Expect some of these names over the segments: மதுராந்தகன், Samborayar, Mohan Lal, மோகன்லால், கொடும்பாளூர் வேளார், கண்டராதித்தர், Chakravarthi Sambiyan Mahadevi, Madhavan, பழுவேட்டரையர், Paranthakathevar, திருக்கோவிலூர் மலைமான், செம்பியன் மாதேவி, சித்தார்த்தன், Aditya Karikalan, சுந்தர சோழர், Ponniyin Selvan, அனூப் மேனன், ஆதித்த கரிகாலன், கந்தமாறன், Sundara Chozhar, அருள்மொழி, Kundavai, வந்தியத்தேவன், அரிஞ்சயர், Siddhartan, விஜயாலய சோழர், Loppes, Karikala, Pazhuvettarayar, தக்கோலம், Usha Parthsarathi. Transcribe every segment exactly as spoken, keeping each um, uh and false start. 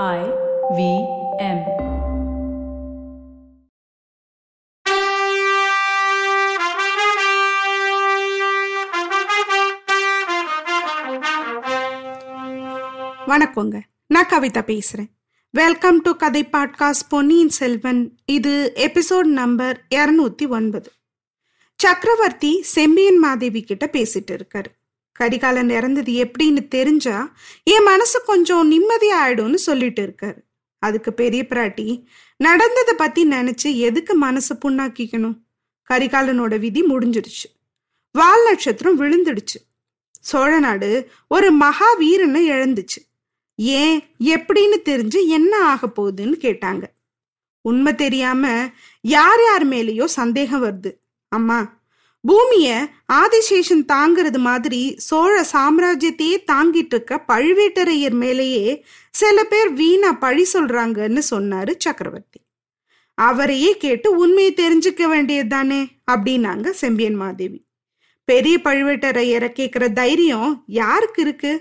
I V M. வணக்கங்க, நான் கவிதா பேசுறேன். வெல்கம் டு கதை பாட்காஸ்ட் பொன்னியின் செல்வன். இது எபிசோட் நம்பர் இருநூத்தி ஒன்பது. சக்கரவர்த்தி செம்பியன் மாதேவி கிட்ட பேசிட்டு இருக்காரு. கரிகாலன் இறந்தது எப்படின்னு தெரிஞ்சா என் மனசு கொஞ்சம் நிம்மதியாயிடும்னு சொல்லிட்டு இருக்காரு. அதுக்கு பெரிய பிராட்டி, நடந்ததை பத்தி நினைச்சு எதுக்கு மனசு புண்ணாக்கிக்கணும், கரிகாலனோட விதி முடிஞ்சிடுச்சு, வால் நட்சத்திரம் விழுந்துடுச்சு, சோழ நாடு ஒரு மகாவீரனை இழந்துச்சு, ஏன் எப்படின்னு தெரிஞ்சு என்ன ஆக போகுதுன்னு கேட்டாங்க. உண்மை தெரியாம யார் யார் மேலேயோ சந்தேகம் வருது அம்மா. பூமிய ஆதிசேஷன் தாங்கிறது மாதிரி சோழ சாம்ராஜ்யத்தையே தாங்கிட்டு இருக்க பழுவேட்டரையர் மேலேயே சில பேர் வீணா பழி சொல்றாங்கன்னு சொன்னாரு சக்கரவர்த்தி. அவரையே கேட்டு உண்மையை தெரிஞ்சுக்க வேண்டியதுதானே அப்படின்னாங்க செம்பியன் மாதேவி. பெரிய பழுவேட்டரையரை கேட்கிற தைரியம் யாருக்கு இருக்கு?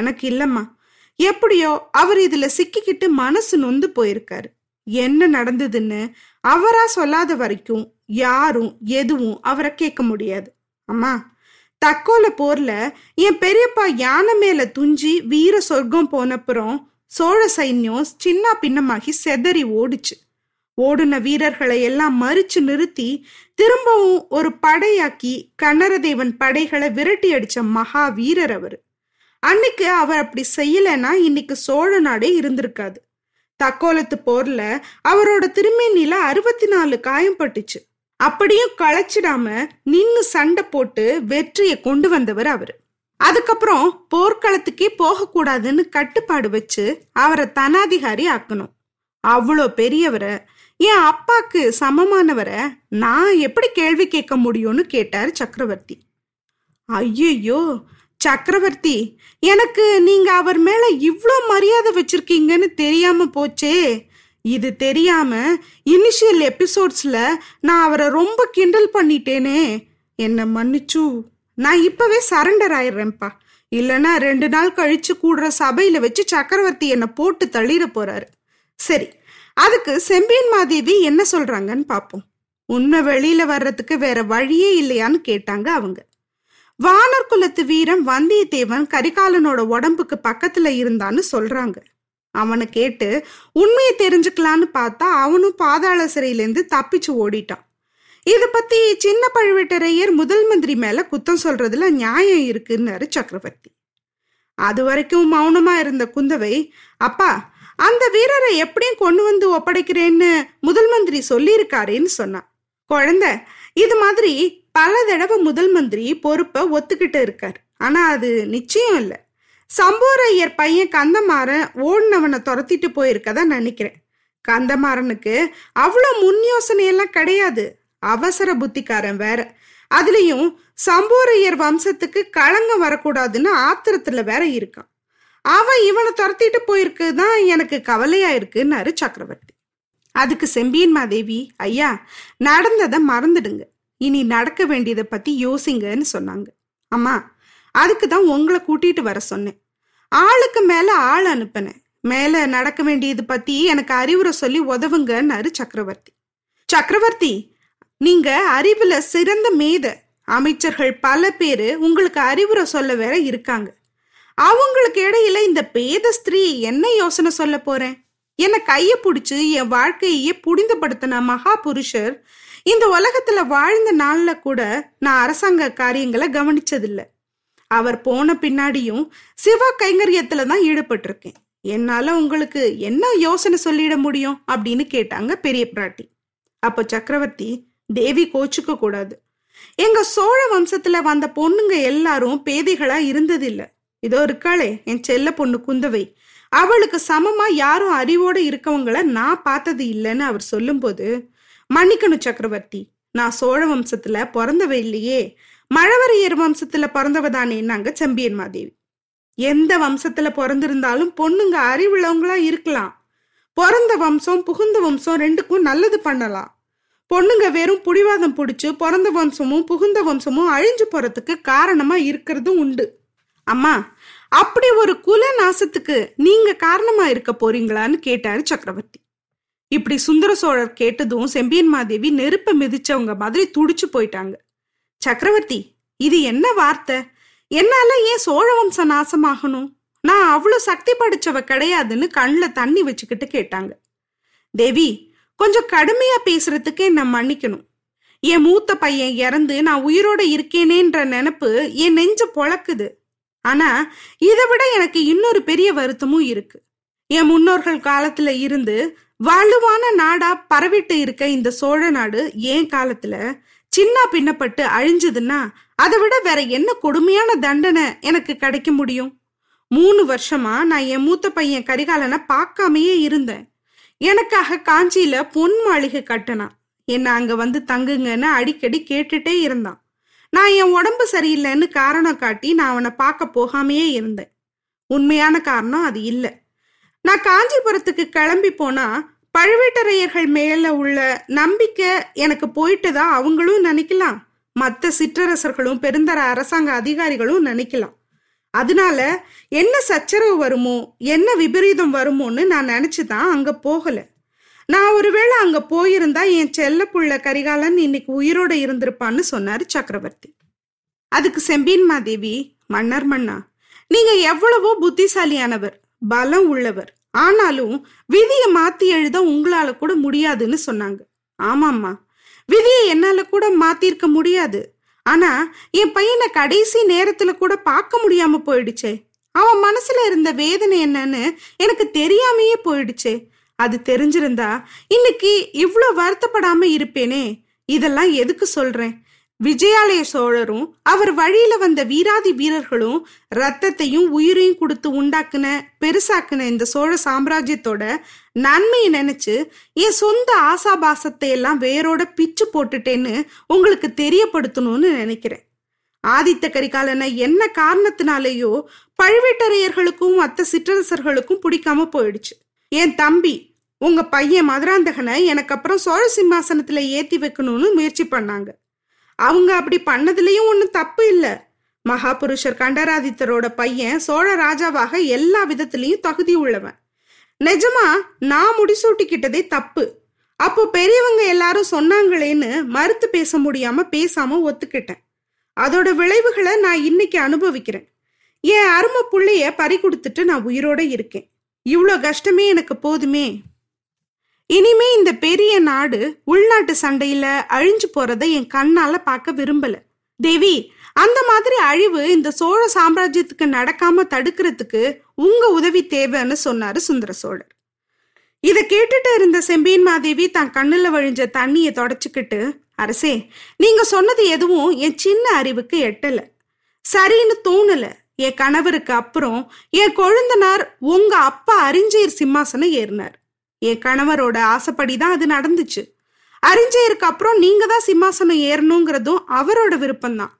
எனக்கு இல்லம்மா. எப்படியோ அவர் இதுல சிக்கிக்கிட்டு மனசு நொந்து போயிருக்காரு. என்ன நடந்ததுன்னு அவரா சொல்லாத வரைக்கும் யாரும் எதுவும் அவரை கேட்க முடியாது அம்மா. தக்கோல போர்ல என் பெரியப்பா யானை மேல துஞ்சி வீர சொர்க்கம் போனப்புறம் சோழ சைன்யம் சின்ன பின்னமாகி செதறி ஓடுச்சு. ஓடுன வீரர்களை எல்லாம் மறிச்சு நிறுத்தி திரும்பவும் ஒரு படையாக்கி கண்ணரதேவன் படைகளை விரட்டி அடிச்ச மகா வீரர் அவர். அன்னைக்கு அவர் அப்படி செய்யலைன்னா இன்னைக்கு சோழ நாடே இருந்திருக்காது. தக்கோலத்து போர்ல அவரோட திருமேனில அறுபத்தி நாலு காயம் பட்டுச்சு. அப்படியும் களைச்சிடாம நின்னு சண்டை போட்டு வெற்றியை கொண்டு வந்தவர் அவரு. அதுக்கப்புறம் போர்க்களத்துக்கே போகக்கூடாதுன்னு கட்டுப்பாடு வச்சு அவரை தனாதிகாரி ஆக்கணும். அவ்வளோ பெரியவரை, என் அப்பாக்கு சமமானவரை நான் எப்படி கேள்வி கேட்க முடியும்னு கேட்டாரு சக்கரவர்த்தி. ஐயோ சக்கரவர்த்தி, எனக்கு நீங்க அவர் மேல இவ்வளோ மரியாதை வச்சிருக்கீங்கன்னு தெரியாம போச்சே. இது தெரியாம இனிஷியல் எபிசோட்ஸ்ல நான் அவரை ரொம்ப கிண்டல் பண்ணிட்டேனே, என்னை மன்னிச்சு. நான் இப்பவே சரண்டர் ஆயிடுறேன்ப்பா. இல்லைன்னா ரெண்டு நாள் கழிச்சு கூடுற சபையில வச்சு சக்கரவர்த்தி என்னை போட்டு தள்ளிட போறாரு. சரி, அதுக்கு செம்பியன் மாதேவி என்ன சொல்றாங்கன்னு பார்ப்போம். உண்மை வெளியில வர்றதுக்கு வேற வழியே இல்லையான்னு கேட்டாங்க அவங்க. வானர் குலத்து வீரம் வந்தியத்தேவன் கரிகாலனோட உடம்புக்கு பக்கத்துல இருந்தான்னு சொல்றாங்க. அவனை கேட்டு உண்மையை தெரிஞ்சுக்கலான்னு பார்த்தா அவனும் பாதாள சிறையிலேருந்து தப்பிச்சு ஓடிட்டான். இதை பத்தி சின்ன பழுவேட்டரையர் முதல் மந்திரி மேல குத்தம் சொல்றதுல நியாயம் இருக்குன்னாரு சக்கரவர்த்தி. அது வரைக்கும் மௌனமா இருந்த குந்தவை, அப்பா அந்த வீரரை எப்படியும் கொண்டு வந்து ஒப்படைக்கிறேன்னு முதல் மந்திரி சொல்லியிருக்காருன்னு சொன்னான். குழந்தை, இது மாதிரி பல தடவை முதல் மந்திரி பொறுப்பை ஒத்துக்கிட்டு இருக்கார், ஆனா அது நிச்சயம் இல்லை. சம்போரையர் பையன் கந்தமாரன் ஓடினவனை துரத்திட்டு போயிருக்கதான் நினைக்கிறேன். கந்தமாறனுக்கு அவ்வளோ முன் யோசனையெல்லாம் கிடையாது, அவசர புத்திக்காரன் வேற. அதுலேயும் சம்போரையர் வம்சத்துக்கு களங்கம் வரக்கூடாதுன்னு ஆத்திரத்துல வேற இருக்கான். அவன் இவனை துரத்திட்டு போயிருக்குதான் எனக்கு கவலையா இருக்குன்னாரு சக்கரவர்த்தி. அதுக்கு செம்பியன் மாதேவி, ஐயா நடந்ததை மறந்துடுங்க, இனி நடக்க வேண்டியதை பத்தி யோசிங்கன்னு சொன்னாங்க. அம்மா, அதுக்கு தான் உங்களை கூட்டிட்டு வர சொன்னேன். ஆளுக்கு மேல ஆள் அனுப்பினேன். மேல நடக்க வேண்டியது பத்தி எனக்கு அறிவுரை சொல்லி உதவுங்கன்னாரு சக்கரவர்த்தி. சக்கரவர்த்தி, நீங்க அறிவுல சிறந்த மேத, அமைச்சர்கள் பல பேரு உங்களுக்கு அறிவுரை சொல்ல வேற இருக்காங்க. அவங்களுக்கு இடையில இந்த பேத ஸ்திரீ என்ன யோசனை சொல்ல போறேன்? என்னை கையை பிடிச்சி என் வாழ்க்கையே புனிதப்படுத்தின மகா புருஷர் இந்த உலகத்துல வாழ்ந்த நாள்ல கூட நான் அரசாங்க காரியங்களை கவனிச்சதில்லை. அவர் போன பின்னாடியும் சிவா கைங்கரியத்துல தான் ஈடுபட்டிருக்கேன். என்னால உங்களுக்கு என்ன யோசனை சொல்லிட முடியும் அப்படின்னு கேட்டாங்க பெரிய பிராட்டி. அப்போ சக்கரவர்த்தி, தேவி கோச்சுக்க கூடாது, எங்க சோழ வம்சத்துல வந்த பொண்ணுங்க எல்லாரும் பேதைகளா இருந்ததில்லை. இதோ இருக்காளே என் செல்ல பொண்ணு குந்தவை, அவளுக்கு சமமா யாரும் அறிவோட இருக்கவங்கள நான் பார்த்தது இல்லைன்னு அவர் சொல்லும்போது, மன்னிக்கணும் சக்கரவர்த்தி, நான் சோழ வம்சத்துல பிறந்தவ இல்லையே, மழவரையர் வம்சத்துல பிறந்தவதானேன்னாங்க செம்பியன் மாதேவி. எந்த வம்சத்துல பிறந்திருந்தாலும் பொண்ணுங்க அறிவுள்ளவங்களா இருக்கலாம். பிறந்த வம்சம் புகுந்த வம்சம் ரெண்டுக்கும் நல்லது பண்ணலாம். பொண்ணுங்க வெறும் புடிவாதம் பிடிச்சு பிறந்த வம்சமும் புகுந்த வம்சமும் அழிஞ்சு போறதுக்கு காரணமா இருக்கிறதும் உண்டு. அம்மா, அப்படி ஒரு குல நாசத்துக்கு நீங்க காரணமா இருக்க போறீங்களான்னு கேட்டாரு சக்கரவர்த்தி. இப்படி சுந்தர சோழர் கேட்டதும் செம்பியன் மாதேவி நெருப்ப மிதிச்சவங்க மாதிரி துடிச்சு போயிட்டாங்க. சக்கரவர்த்தி, இது என்ன வார்த்தை? என்னால ஏன் சோழ வம்சம் நாசமாகணும்? நான் அவ்வளவு சக்தி படைச்சவ கிடையாதுன்னு கண்ணில் தண்ணி வச்சுக்கிட்டு கேட்டாங்க. தேவி, கொஞ்சம் கடுமையா பேசுறதுக்கு என்ன மன்னிக்கணும். என் மூத்த பையன் இறந்து நான் உயிரோட இருக்கேனேன்ற நினப்பு என் நெஞ்ச பொழக்குது. ஆனா இதை விட எனக்கு இன்னொரு பெரிய வருத்தமும் இருக்கு. என் முன்னோர்கள் காலத்துல இருந்து வலுவான நாடா பரவிட்டு இருக்க இந்த சோழ நாடு என் காலத்துல சின்ன பின்னப்பட்டு அழிஞ்சதுன்னா அதை விட வேற என்ன கொடுமையான தண்டனை எனக்கு கிடைக்க முடியும்? மூணு வருஷமா நான் என் மூத்த பையன் கரிகாலனை பார்க்காமையே இருந்தேன். எனக்காக காஞ்சியில பொன் மாளிகை கட்டினா, என்ன அங்க வந்து தங்குங்கன்னு அடிக்கடி கேட்டுட்டே இருந்தான். நான் என் உடம்பு சரியில்லைன்னு காரணம் காட்டி நான் அவனை பார்க்க போகாமையே இருந்தேன். உண்மையான காரணம் அது இல்லை. நான் காஞ்சிபுரத்துக்கு கிளம்பி போனா பழுவேட்டரையர்கள் மேல உள்ள நம்பிக்கை எனக்கு போயிட்டுதான் அவங்களும் நினைக்கலாம், மற்ற சிற்றரசர்களும் பெருந்தர அரசாங்க அதிகாரிகளும் நினைக்கலாம். அதனால என்ன சச்சரவு வருமோ, என்ன விபரீதம் வருமோன்னு நான் நினைச்சுதான் அங்க போகல. நான் ஒருவேளை அங்க போயிருந்தா என் செல்லப்புள்ள கரிகாலன் இன்னைக்கு உயிரோட இருந்திருப்பான்னு சொன்னாரு சக்கரவர்த்தி. அதுக்கு செம்பியன்மாதேவி, மன்னர் மன்னா, நீங்க எவ்வளவோ புத்திசாலியானவர், பலம் உள்ளவர், ஆனாலும் விதியை மாத்தி எழுத உங்களால கூட முடியாதுன்னு சொன்னாங்க. ஆமாம்மா, விதியை என்னால கூட மாத்திருக்க முடியாது. ஆனா என் பையனை கடைசி நேரத்துல கூட பார்க்க முடியாம போயிடுச்சே. அவன் மனசுல இருந்த வேதனை என்னன்னு எனக்கு தெரியாமையே போயிடுச்சே. அது தெரிஞ்சிருந்தா இன்னைக்கு இவ்வளோ வருத்தப்படாம இருப்பேனே. இதெல்லாம் எதுக்கு சொல்றேன்? விஜயாலய சோழரும் அவர் வழியில வந்த வீராதி வீரர்களும் ரத்தத்தையும் உயிரையும் கொடுத்து உண்டாக்குன பெருசாக்குன இந்த சோழ சாம்ராஜ்யத்தோட நன்மையை நினைச்சு என் சொந்த ஆசாபாசத்தை எல்லாம் வேரோட பிச்சு போட்டுட்டேன்னு உங்களுக்கு தெரியப்படுத்தணும்னு நினைக்கிறேன். ஆதித்த கரிகாலனை என்ன காரணத்தினாலேயோ பழுவேட்டரையர்களுக்கும் மற்ற சிற்றரசர்களுக்கும் பிடிக்காம போயிடுச்சு. என் தம்பி உங்க பையன் மதுராந்தகனை எனக்கு அப்புறம் சோழ சிம்மாசனத்துல ஏத்தி வைக்கணும்னு முயற்சி பண்ணாங்க. அவங்க அப்படி பண்ணதுலயும் ஒன்றும் தப்பு இல்லை. மகாபுருஷர் கண்டராதித்தரோட பையன் சோழ ராஜாவாக எல்லா விதத்திலையும் தகுதி உள்ளவன். நிஜமா நான் முடிசூட்டிக்கிட்டதே தப்பு. அப்போ பெரியவங்க எல்லாரும் சொன்னாங்களேன்னு மறுத்து பேச முடியாம பேசாம ஒத்துக்கிட்டேன். அதோட விளைவுகளை நான் இன்னைக்கு அனுபவிக்கிறேன். என் அருமை புள்ளைய பறி கொடுத்துட்டு நான் உயிரோட இருக்கேன். இவ்வளோ கஷ்டமே எனக்கு போதுமே. இனிமே இந்த பெரிய நாடு உள்நாட்டு சண்டையில அழிஞ்சு போறதை என் கண்ணால பார்க்க விரும்பல. தேவி, அந்த மாதிரி அழிவு இந்த சோழ சாம்ராஜ்யத்துக்கு நடக்காம தடுக்கிறதுக்கு உங்க உதவி தேவைன்னு சொன்னாரு சுந்தர சோழர். இதை கேட்டுட்டு இருந்த செம்பியன் மாதேவி தான் கண்ணுல வழிஞ்ச தண்ணியை தொடச்சுக்கிட்டு, அரசே, நீங்க சொன்னது எதுவும் என் சின்ன அறிவுக்கு எட்டல, சரின்னு தோணல. என் கணவருக்கு அப்புறம் என் கொழுந்தனார் உங்க அப்பா அரிஞ்சயர் சிம்மாசனம் ஏறினார். என் கணவரோட ஆசைப்படிதான் அது நடந்துச்சு. அரிஞ்சயருக்கு அப்புறம் நீங்க தான் சிம்மாசனம் ஏறணுங்கிறதும் அவரோட விருப்பம்தான்.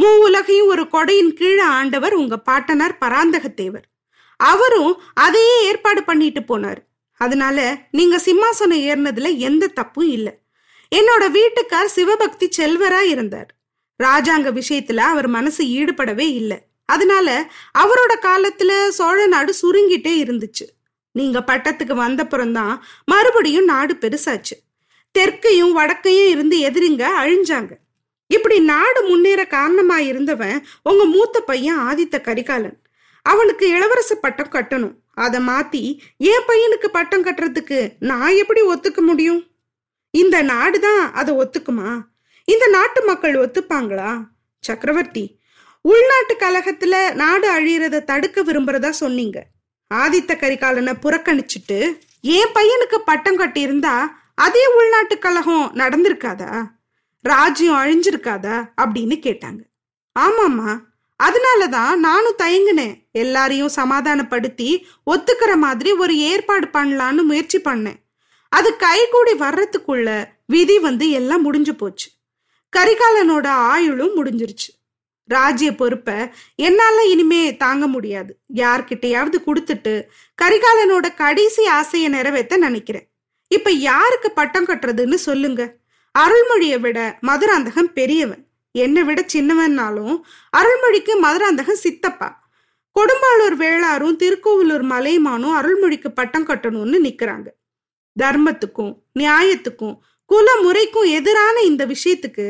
மூ உலகையும் ஒரு கொடையின் கீழே ஆண்டவர் உங்க பாட்டனார் பராந்தகத்தேவர். அவரும் அதையே ஏற்பாடு பண்ணிட்டு போனார். அதனால நீங்க சிம்மாசனம் ஏறினதுல எந்த தப்பும் இல்லை. என்னோட வீட்டுக்கார் சிவபக்தி செல்வரா இருந்தார். ராஜாங்க விஷயத்துல அவர் மனசு ஈடுபடவே இல்லை. அதனால அவரோட காலத்துல சோழ நாடு சுருங்கிட்டே இருந்துச்சு. நீங்க பட்டத்துக்கு வந்தப்புறம்தான் மறுபடியும் நாடு பெருசாச்சு. தெற்கையும் வடக்கையும் இருந்து எதிரிங்க அழிஞ்சாங்க. இப்படி நாடு முன்னேற காரணமா இருந்தவன் உங்க மூத்த பையன் ஆதித்த கரிகாலன். அவனுக்கு இளவரச பட்டம் கட்டணும். அதை மாத்தி என் பையனுக்கு பட்டம் கட்டுறதுக்கு நான் எப்படி ஒத்துக்க முடியும்? இந்த நாடுதான் அதை ஒத்துக்குமா? இந்த நாட்டு மக்கள் ஒத்துப்பாங்களா? சக்கரவர்த்தி, உள்நாட்டு கலகத்துல நாடு அழியறத தடுக்க விரும்புறதா சொன்னீங்க. ஆதித்த கரிகாலனை புறக்கணிச்சுட்டு என் பையனுக்கு பட்டம் கட்டி இருந்தா அதே உள்நாட்டு கலகம் நடந்திருக்காதா? ராஜ்யம் அழிஞ்சிருக்காதா அப்படின்னு கேட்டாங்க. ஆமாம்மா, அதனாலதான் நானும் தயங்கினேன். எல்லாரையும் சமாதானப்படுத்தி ஒத்துக்கிற மாதிரி ஒரு ஏற்பாடு பண்ணலான்னு முயற்சி பண்ணேன். அது கைகூடி வர்றதுக்குள்ள விதி வந்து எல்லாம் முடிஞ்சு போச்சு. கரிகாலனோட ஆயுளும் முடிஞ்சிருச்சு. ராஜ்ய பொறுப்பை என்னால இனிமே தாங்க முடியாது. யார்கிட்டையாவது கொடுத்துட்டு கரிகாலனோட கடைசி ஆசையை நிறைவேற்ற நினைக்கிறேன். இப்ப யாருக்கு பட்டம் கட்டுறதுன்னு சொல்லுங்க. அருள்மொழியை விட மதுராந்தகம் பெரியவன், என்னை விட சின்னவன்னாலும் அருள்மொழிக்கு மதுராந்தகம் சித்தப்பா. கொடும்பாளூர் வேளாரும் திருக்கோவிலூர் மலைமானும் அருள்மொழிக்கு பட்டம் கட்டணும்னு நிக்கிறாங்க. தர்மத்துக்கும் நியாயத்துக்கும் குல முறைக்கும் எதிரான இந்த விஷயத்துக்கு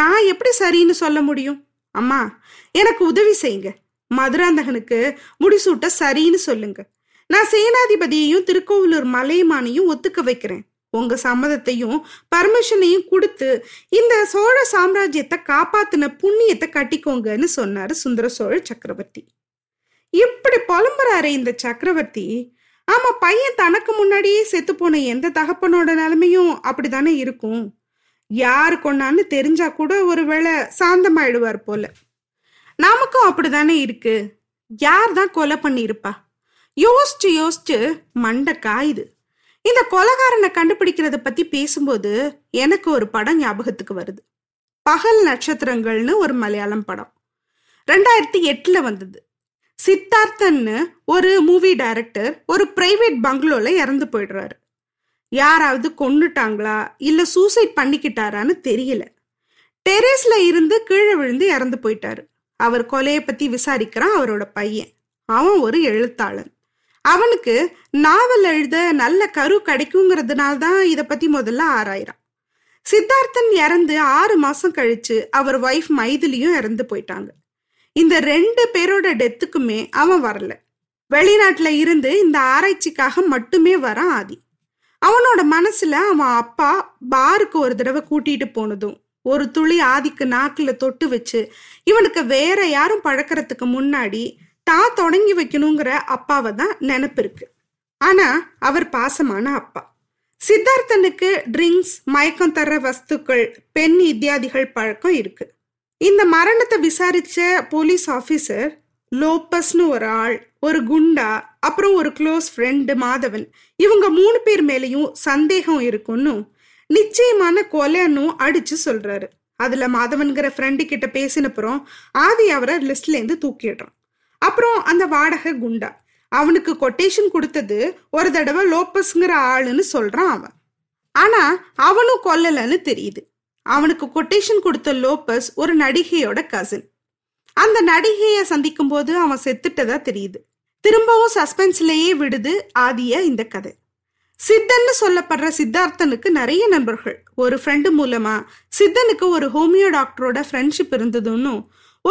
நான் எப்படி சரின்னு சொல்ல முடியும்? அம்மா, எனக்கு உதவி செய்யுங்க. மதுராந்தகனுக்கு முடிசூட்ட சரின்னு சொல்லுங்க. நான் சேனாதிபதியையும் திருக்கோவிலூர் மலைமானையும் ஒத்துக்க வைக்கிறேன். உங்க சம்மதத்தையும் பர்மிஷனையும் கொடுத்து இந்த சோழ சாம்ராஜ்யத்தை காப்பாத்தின புண்ணியத்தை கட்டிக்கோங்கன்னு சொன்னாரு சுந்தர சோழ சக்கரவர்த்தி. இப்படி புலம்புறாரு இந்த சக்கரவர்த்தி. ஆமா, பையன் தனக்கு முன்னாடியே செத்து போன எந்த தகப்பனோட நிலைமையும் அப்படித்தானே இருக்கும். யாரு கொண்டான்னு தெரிஞ்சா கூட ஒருவேளை சாந்தமாயிடுவார் போல. நமக்கும் அப்படித்தானே இருக்கு. யார் தான் கொலை பண்ணியிருப்பா? யோசிச்சு யோசிச்சு மண்டை காயுது. இந்த கொலைகாரனை கண்டுபிடிக்கிறத பத்தி பேசும்போது எனக்கு ஒரு படம் ஞாபகத்துக்கு வருது. பகல் நட்சத்திரங்கள்னு ஒரு மலையாளம் படம், ரெண்டாயிரத்தி எட்டுல வந்தது. சித்தார்த்தன்னு ஒரு மூவி டைரக்டர் ஒரு பிரைவேட் பங்களோல இறந்து போயிடுறாரு. யாராவது கொன்னுட்டாங்களா இல்ல சூசைட் பண்ணிக்கிட்டாரான்னு தெரியல. டெரேஸ்ல இருந்து கீழே விழுந்து இறந்து போயிட்டாரு. அவர் கொலையை பத்தி விசாரிக்கிறான் அவரோட பையன். அவன் ஒரு எழுத்தாளன். அவனுக்கு நாவல் எழுத நல்ல கரு கிடைக்குங்கிறதுனால்தான் இதை பத்தி முதல்ல ஆராயிறான். சித்தார்த்தன் இறந்து ஆறு மாசம் கழிச்சு அவர் ஒய்ஃப் மைதிலியும் இறந்து போயிட்டாங்க. இந்த ரெண்டு பேரோட டெத்துக்குமே அவன் வரல. வெளிநாட்டுல இருந்து இந்த ஆராய்ச்சிக்காக மட்டுமே வரான் ஆதி. அவனோட மனசுல அவன் அப்பா பாருக்கு ஒரு தடவை கூட்டிட்டு போனதும் ஒரு துளி ஆதிக்கு நாக்குல தொட்டு வச்சு இவனுக்கு வேற யாரும் பழக்கிறதுக்கு முன்னாடி தான் தொடங்கி வைக்கணுங்கிற அப்பாவை தான் நினப்பு இருக்கு. ஆனா அவர் பாசமான அப்பா. சித்தார்த்தனுக்கு ட்ரிங்க்ஸ், மயக்கம் தர வஸ்துக்கள், பெண் இத்தியாதிகள் பழக்கம் இருக்கு. இந்த மரணத்தை விசாரிச்ச போலீஸ் ஆஃபீஸர் லோப்பஸ்னு ஒரு ஆள், ஒரு குண்டா, அப்புறம் ஒரு க்ளோஸ் ஃப்ரெண்டு மாதவன், இவங்க மூணு பேர் மேலேயும் சந்தேகம் இருக்குன்னு நிச்சயமான கொலைன்னு அடிச்சு சொல்றாரு. அதுல மாதவன்கிற ஃப்ரெண்டு கிட்ட பேசினப்புறம் ஆதி அவரை லிஸ்ட்லேருந்து தூக்கிடுறான். அப்புறம் அந்த வாடகை குண்டா, அவனுக்கு கொட்டேஷன் கொடுத்தது ஒரு தடவை லோப்பஸ்ங்கிற ஆளுன்னு சொல்றான் அவன். ஆனா அவனும் கொல்லலன்னு தெரியுது. அவனுக்கு கொட்டேஷன் கொடுத்த லோப்பஸ் ஒரு நடிகையோட கசின். அந்த நடிகையை சந்திக்கும் போது அவன் செத்துட்டதா தெரியுது. திரும்பவும் சஸ்பென்ஸ்லயே விடுது ஆதிய இந்த கதை. சித்தன்னு சொல்லப்படுற சித்தார்த்தனுக்கு நிறைய நண்பர்கள். ஒரு ஃப்ரெண்டு மூலமா சித்தனுக்கு ஒரு ஹோமியோ டாக்டரோட ஃப்ரெண்ட்ஷிப் இருந்ததுன்னு,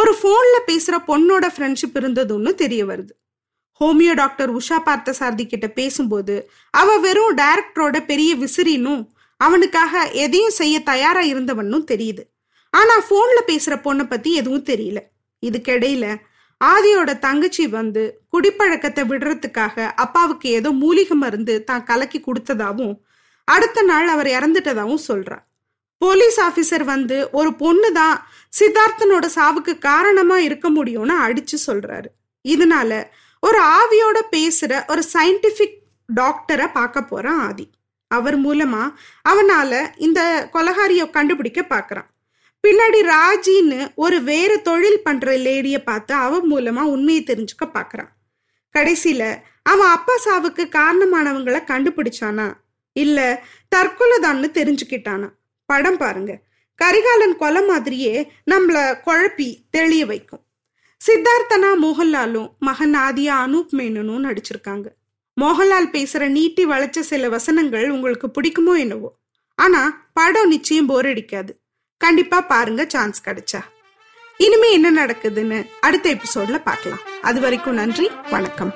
ஒரு போன்ல பேசுற பொண்ணோட ஃப்ரெண்ட்ஷிப் இருந்ததுன்னு தெரிய வருது. ஹோமியோ டாக்டர் உஷா பார்த்தசாரதி கிட்ட பேசும்போது அவ வெறும் டைரக்டரோட பெரிய விசிறினும் அவனுக்காக எதையும் செய்ய தயாரா இருந்தவனும் தெரியுது. ஆனா போன்ல பேசுற பொண்ணை பத்தி எதுவும் தெரியல. இதுக்கிடையில ஆதியோட தங்கச்சி வந்து குடிப்பழக்கத்தை விடுறதுக்காக அப்பாவுக்கு ஏதோ மூலிகை மருந்து தான் கலக்கி கொடுத்ததாவும் அடுத்த நாள் அவர் இறந்துட்டதாவும் சொல்றா. போலீஸ் ஆபீசர் வந்து ஒரு பொண்ணு தான் சித்தார்த்தனோட சாவுக்கு காரணமா இருக்க முடியும்னு அடிச்சு சொல்றாரு. இதனால ஒரு ஆவியோட பேசுற ஒரு சயின்டிபிக் டாக்டரை பார்க்க போறான் ஆதி. அவர் மூலமா அவனால இந்த கொலகாரியை கண்டுபிடிக்க பாக்குறான். பின்னாடி ராஜின்னு ஒரு வேற தொழில் பண்ற லேடிய பார்த்து அவன் மூலமா உண்மையை தெரிஞ்சுக்க பாக்குறான். கடைசியில அவன் அப்பா சாவுக்கு காரணமானவங்களை கண்டுபிடிச்சானா இல்ல தற்கொலைதான்னு தெரிஞ்சுக்கிட்டானா? படம் பாருங்க. கரிகாலன் கொலை மாதிரியே நம்மள குழப்பி தெளிய வைக்கும். சித்தார்த்தனா மோகன்லாலும் மகன் ஆதியா அனூப் மேனனும் நடிச்சிருக்காங்க. மோகன்லால் பேசுற நீட்டி வளைச்ச சில வசனங்கள் உங்களுக்கு பிடிக்குமோ என்னவோ, ஆனா படம் நிச்சயம் போர் அடிக்காது. கண்டிப்பா பாருங்க சான்ஸ் கிடைச்சா. இனிமே என்ன நடக்குதுன்னு அடுத்த எபிசோட்ல பார்க்கலாம். அது வரைக்கும் நன்றி, வணக்கம்.